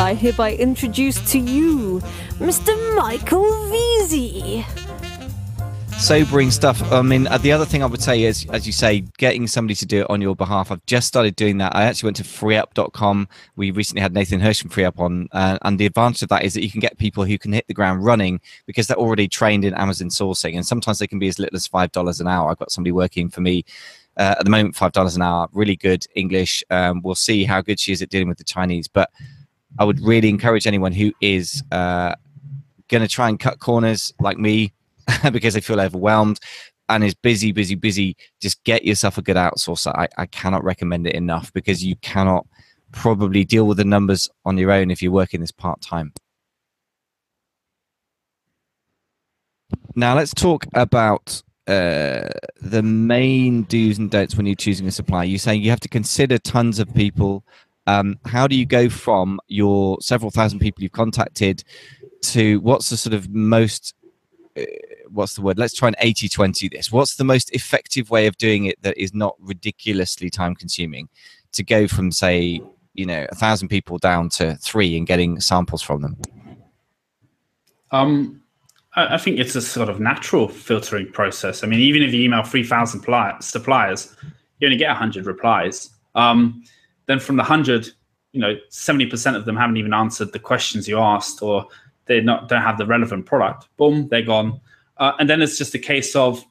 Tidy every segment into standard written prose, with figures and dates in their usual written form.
I hereby introduce to you Mr. Michael Veazey. Sobering stuff. I mean, the other thing I would say is, as you say, getting somebody to do it on your behalf. I've just started doing that. I actually went to freeup.com. We recently had Nathan Hirsch from FreeUp on, and the advantage of that is that you can get people who can hit the ground running because they're already trained in Amazon sourcing, and sometimes they can be as little as $5 an hour. I've got somebody working for me at the moment, $5 an hour, really good English. We'll see how good she is at dealing with the Chinese, but I would really encourage anyone who is going to try and cut corners like me because they feel overwhelmed and is busy, just get yourself a good outsourcer. I cannot recommend it enough because you cannot probably deal with the numbers on your own if you're working this part-time. Now let's talk about the main do's and don'ts when you're choosing a supplier. You're saying you have to consider tons of people. How do you go from your several thousand people you've contacted to what's the sort of most... what's the word? Let's try an 80-20 this. What's the most effective way of doing it that is not ridiculously time consuming to go from, say, you know, 1,000 people down to 3 and getting samples from them? I think it's a sort of natural filtering process. I mean, even if you email 3,000 suppliers, you only get 100 replies. Then from the 100, you know, 70% of them haven't even answered the questions you asked, or they don't have the relevant product. Boom, they're gone. And then it's just a case of,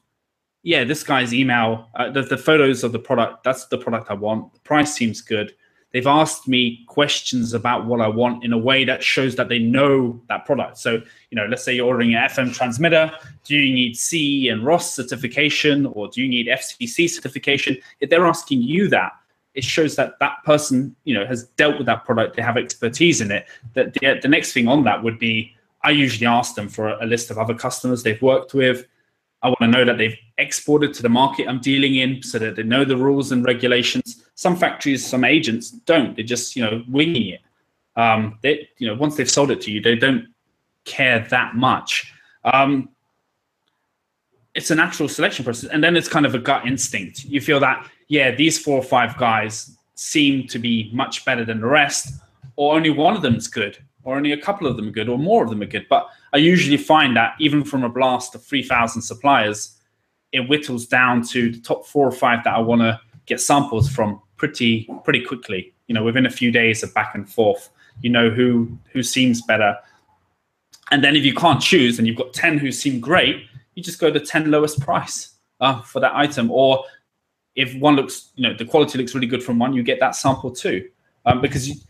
yeah, this guy's email, the photos of the product, that's the product I want. The price seems good. They've asked me questions about what I want in a way that shows that they know that product. So, you know, let's say you're ordering an FM transmitter. Do you need CE and ROS certification, or do you need FCC certification? If they're asking you that, it shows that that person, you know, has dealt with that product. They have expertise in it. That the next thing on that would be, I usually ask them for a list of other customers they've worked with. I want to know that they've exported to the market I'm dealing in, so that they know the rules and regulations. Some factories, some agents don't. They're just, you know, winging it. They, you know, once they've sold it to you, they don't care that much. It's a natural selection process. And then it's kind of a gut instinct. You feel that, yeah, these 4 or 5 guys seem to be much better than the rest, or only one of them's good, or only a couple of them are good, or more of them are good. But I usually find that even from a blast of 3,000 suppliers, it whittles down to the top 4 or 5 that I want to get samples from pretty quickly. You know, within a few days of back and forth, you know who seems better. And then if you can't choose and you've got 10 who seem great, you just go to 10 lowest price for that item. Or if one looks, you know, the quality looks really good from one, you get that sample too. Because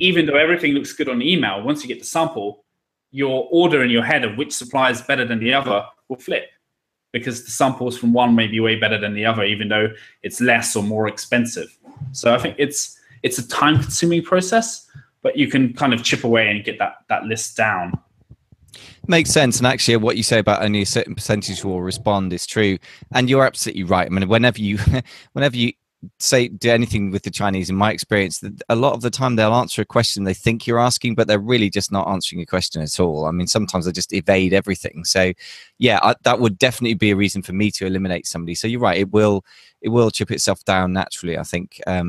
even though everything looks good on email, once you get the sample, your order in your head of which supplier is better than the other will flip, because the samples from one may be way better than the other, even though it's less or more expensive. So I think it's a time-consuming process, but you can kind of chip away and get that list down. Makes sense. And actually what you say about only a certain percentage will respond is true. And you're absolutely right. I mean, whenever you say do anything with the Chinese, in my experience, a lot of the time they'll answer a question they think you're asking, but they're really just not answering your question at all. I mean, sometimes they just evade everything. So yeah, that would definitely be a reason for me to eliminate somebody. So you're right, it will chip itself down naturally, I think. And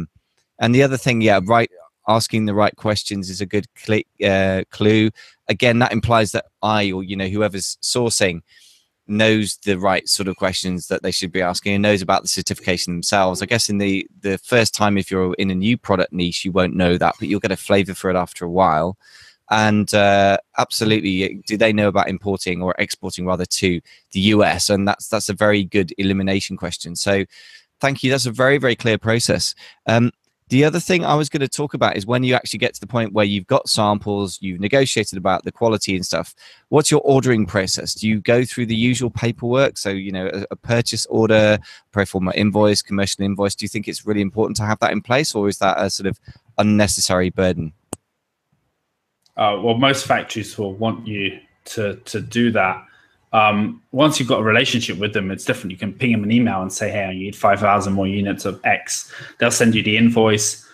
the other thing, yeah, right, asking the right questions is a good clue. Again, that implies that I, or, you know, whoever's sourcing knows the right sort of questions that they should be asking and knows about the certification themselves. I guess in the first time, if you're in a new product niche, you won't know that, but you'll get a flavor for it after a while. And absolutely, do they know about importing or exporting rather to the US? And that's a very good elimination question. So thank you. That's a very, very clear process. The other thing I was going to talk about is when you actually get to the point where you've got samples, you've negotiated about the quality and stuff, what's your ordering process? Do you go through the usual paperwork? So, you know, a purchase order, pro forma invoice, commercial invoice. Do you think it's really important to have that in place, or is that a sort of unnecessary burden? Well, most factories will want you to do that. Once you've got a relationship with them, it's different. You can ping them an email and say, hey, I need 5,000 more units of X. They'll send you the invoice.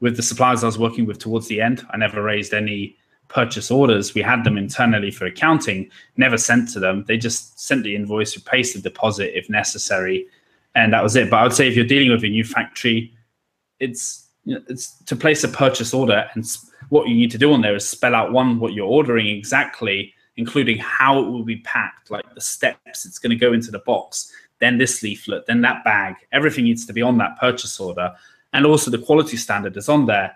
With the suppliers I was working with towards the end, I never raised any purchase orders. We had them internally for accounting, never sent to them. They just sent the invoice, replaced the deposit if necessary, and that was it. But I would say if you're dealing with a new factory, it's to place a purchase order and what you need to do on there is spell out what you're ordering exactly, including how it will be packed, like the steps it's going to go into the box, then this leaflet, then that bag. Everything needs to be on that purchase order. And also the quality standard is on there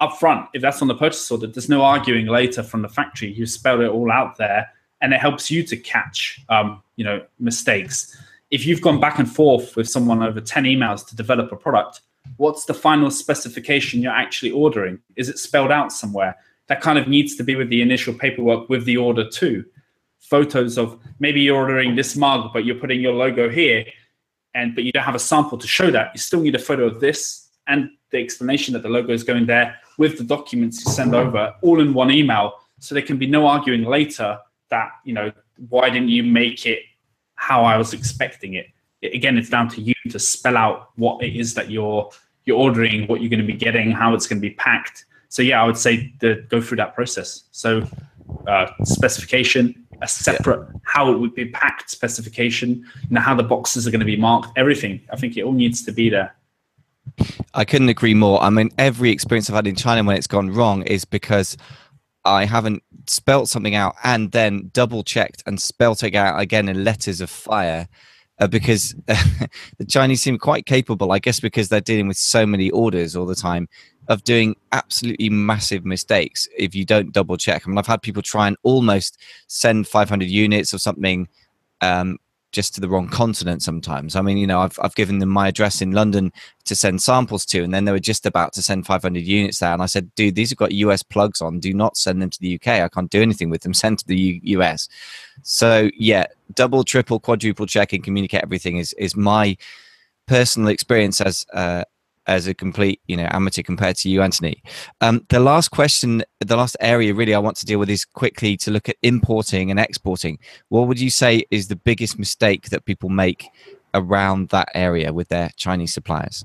up front. If that's on the purchase order, there's no arguing later from the factory. You spell it all out there, and it helps you to catch mistakes. If you've gone back and forth with someone over 10 emails to develop a product, what's the final specification you're actually ordering? Is it spelled out somewhere? That kind of needs to be with the initial paperwork with the order too. Photos of maybe you're ordering this mug, but you're putting your logo here, but you don't have a sample to show that. You still need a photo of this and the explanation that the logo is going there with the documents you send over all in one email. So there can be no arguing later that, why didn't you make it how I was expecting it? Again, it's down to you to spell out what it is that you're ordering, what you're going to be getting, how it's going to be packed. So yeah, I would say go through that process. So specification, a separate how it would be packed specification, how the boxes are going to be marked, everything. I think it all needs to be there. I couldn't agree more. I mean, every experience I've had in China when it's gone wrong is because I haven't spelt something out and then double checked and spelt it out again in letters of fire, because the Chinese seem quite capable, I guess, because they're dealing with so many orders all the time, of doing absolutely massive mistakes if you don't double check. I mean, I've had people try and almost send 500 units or something just to the wrong continent sometimes. I mean, I've given them my address in London to send samples to, and then they were just about to send 500 units there. And I said, dude, these have got US plugs on. Do not send them to the UK. I can't do anything with them. Send to the US. So yeah, double, triple, quadruple check and communicate everything is my personal experience as a complete, amateur compared to you, Anthony. The last question, the last area really I want to deal with is quickly to look at importing and exporting. What would you say is the biggest mistake that people make around that area with their Chinese suppliers?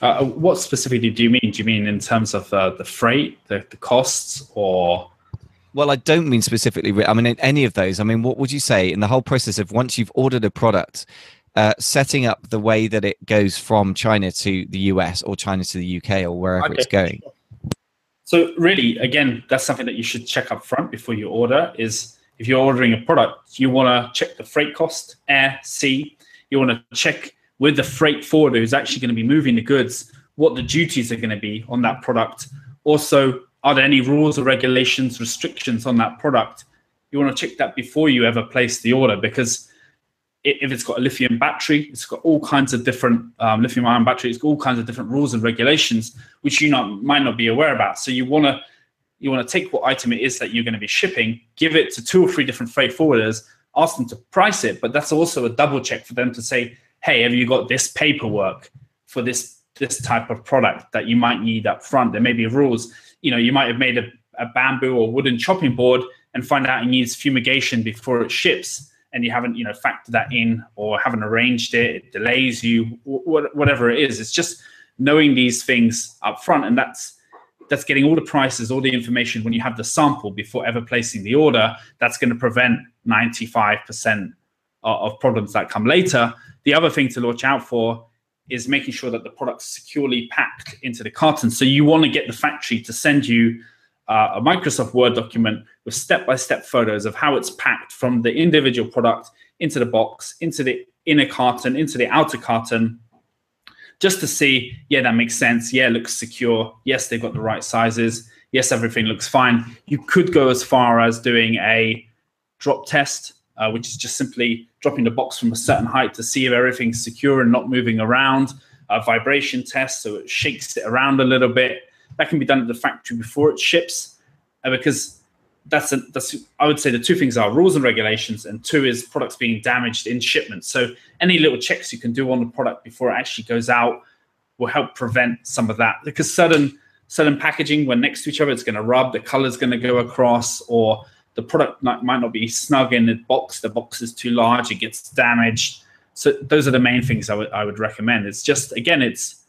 What specifically do you mean? Do you mean in terms of the freight, the costs, or? Well, I don't mean specifically, I mean, in any of those. I mean, what would you say in the whole process of once you've ordered a product, setting up the way that it goes from China to the US or China to the UK or wherever it's going? So really, again, that's something that you should check up front before you order is if you're ordering a product, you want to check the freight cost, air, sea. You want to check with the freight forwarder who's actually going to be moving the goods, what the duties are going to be on that product. Also, are there any rules or regulations, restrictions on that product? You want to check that before you ever place the order, because if it's got a lithium battery, it's got all kinds of different lithium-ion batteries, all kinds of different rules and regulations, which you might not be aware about. So you want to take what item it is that you're going to be shipping, give it to 2 or 3 different freight forwarders, ask them to price it, but that's also a double check for them to say, hey, have you got this paperwork for this type of product that you might need up front? There may be rules. You might have made a bamboo or wooden chopping board and find out it needs fumigation before it ships, and you haven't, factored that in or haven't arranged it, it delays you, whatever it is. It's just knowing these things up front, and that's getting all the prices, all the information when you have the sample before ever placing the order. That's going to prevent 95% of problems that come later. The other thing to watch out for is making sure that the product's securely packed into the carton. So you want to get the factory to send you a Microsoft Word document with step-by-step photos of how it's packed from the individual product into the box, into the inner carton, into the outer carton, just to see, yeah, that makes sense. Yeah, it looks secure. Yes, they've got the right sizes. Yes, everything looks fine. You could go as far as doing a drop test, which is just simply dropping the box from a certain height to see if everything's secure and not moving around. A vibration test, so it shakes it around a little bit. That can be done at the factory before it ships, because that's I would say the 2 things are rules and regulations, and 2 is products being damaged in shipment. So any little checks you can do on the product before it actually goes out will help prevent some of that, because certain packaging, when next to each other, it's going to rub, the color's going to go across, or the product might not be snug in the box. The box is too large, it gets damaged. So those are the main things I would recommend. It's just, again, it's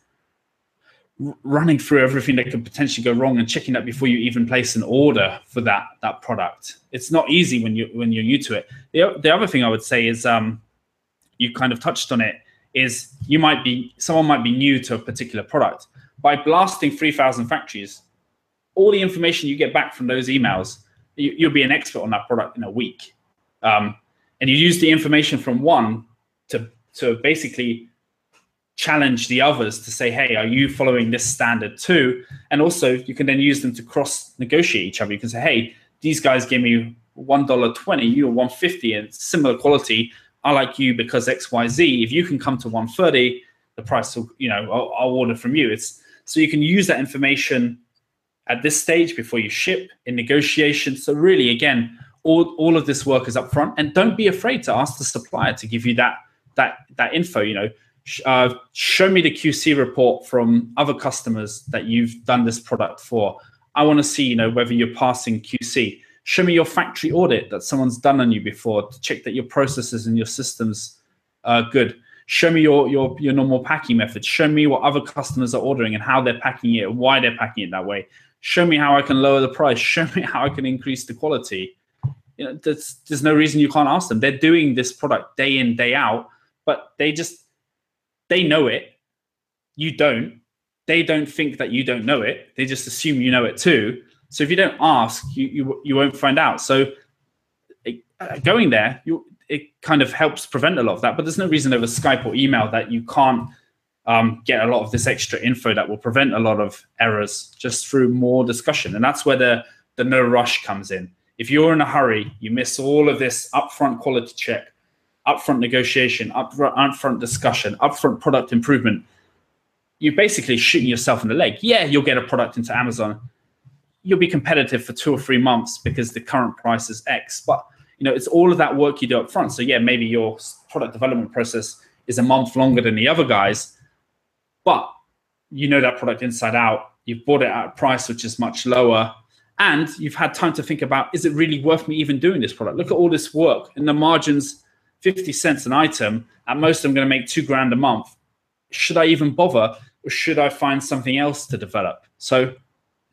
running through everything that could potentially go wrong and checking that before you even place an order for that product. It's not easy when you're new to it. The other thing I would say is, you kind of touched on it, is someone might be new to a particular product. By blasting 3,000 factories, all the information you get back from those emails, you'll be an expert on that product in a week. And you use the information from one to basically challenge the others to say, hey, are you following this standard too? And also you can then use them to cross negotiate each other. You can say, hey, these guys give me $1.20, you are $1.50 and similar quality. I like you because X, Y, Z. If you can come to $1.30, the price will, you know, I'll order from you. It's so you can use that information at this stage before you ship in negotiation. So really, again, all of this work is up front, and don't be afraid to ask the supplier to give you that info. You know, show me the QC report from other customers that you've done this product for. I want to see, you know, whether you're passing QC. Show me your factory audit that someone's done on you before to check that your processes and your systems are good. Show me your normal packing methods. Show me what other customers are ordering and how they're packing it, why they're packing it that way. Show me how I can lower the price. Show me how I can increase the quality. You know, there's no reason you can't ask them. They're doing this product day in, day out, but they know it. You don't. They don't think that you don't know it. They just assume you know it too. So if you don't ask, you won't find out. So going there, it kind of helps prevent a lot of that, but there's no reason over Skype or email that you can't get a lot of this extra info that will prevent a lot of errors just through more discussion. And that's where the no rush comes in. If you're in a hurry, you miss all of this upfront quality check, upfront negotiation, upfront discussion, upfront product improvement. You're basically shooting yourself in the leg. Yeah, you'll get a product into Amazon. You'll be competitive for 2 or 3 months because the current price is X, but you know, it's all of that work you do up front. So yeah, maybe your product development process is a month longer than the other guys, but you know that product inside out. You've bought it at a price which is much lower, and you've had time to think about, is it really worth me even doing this product? Look at all this work and the margins, 50 cents an item. At most, I'm going to make $2,000 a month. Should I even bother, or should I find something else to develop? So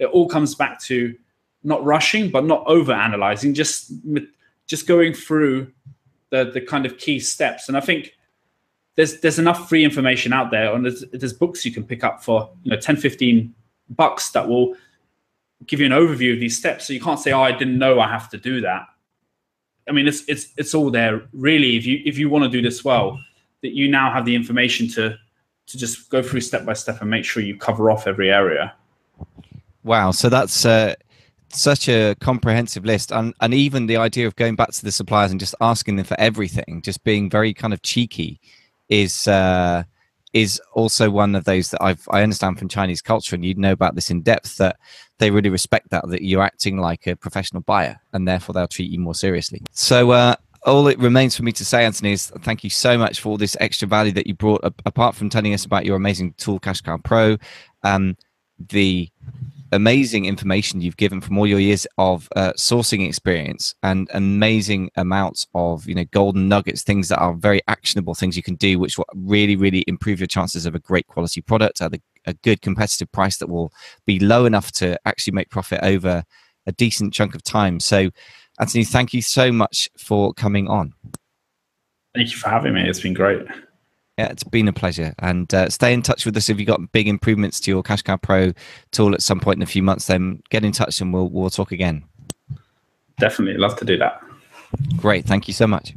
it all comes back to not rushing, but not overanalyzing, just going through the kind of key steps. And I think there's enough free information out there, and there's books you can pick up for, you know, 10, 15 bucks that will give you an overview of these steps. So you can't say, oh, I didn't know I have to do that. I mean, it's all there really. If you want to do this well, that you now have the information to just go through step by step and make sure you cover off every area. Wow. So that's, such a comprehensive list, and even the idea of going back to the suppliers and just asking them for everything, just being very kind of cheeky, is also one of those that I understand from Chinese culture, and you'd know about this in depth, that they really respect that you're acting like a professional buyer, and therefore they'll treat you more seriously. So all it remains for me to say, Anthony, is thank you so much for all this extra value that you brought, apart from telling us about your amazing tool CashCow Pro, the amazing information you've given from all your years of sourcing experience, and amazing amounts of, you know, golden nuggets, things that are very actionable, things you can do which will really, really improve your chances of a great quality product at a good competitive price that will be low enough to actually make profit over a decent chunk of time. So Anthony, thank you so much for coming on. Thank you for having me. It's been great. Yeah, it's been a pleasure, and stay in touch with us. If you've got big improvements to your CashCow Pro tool at some point in a few months, then get in touch and we'll talk again. Definitely love to do that. Great. Thank you so much.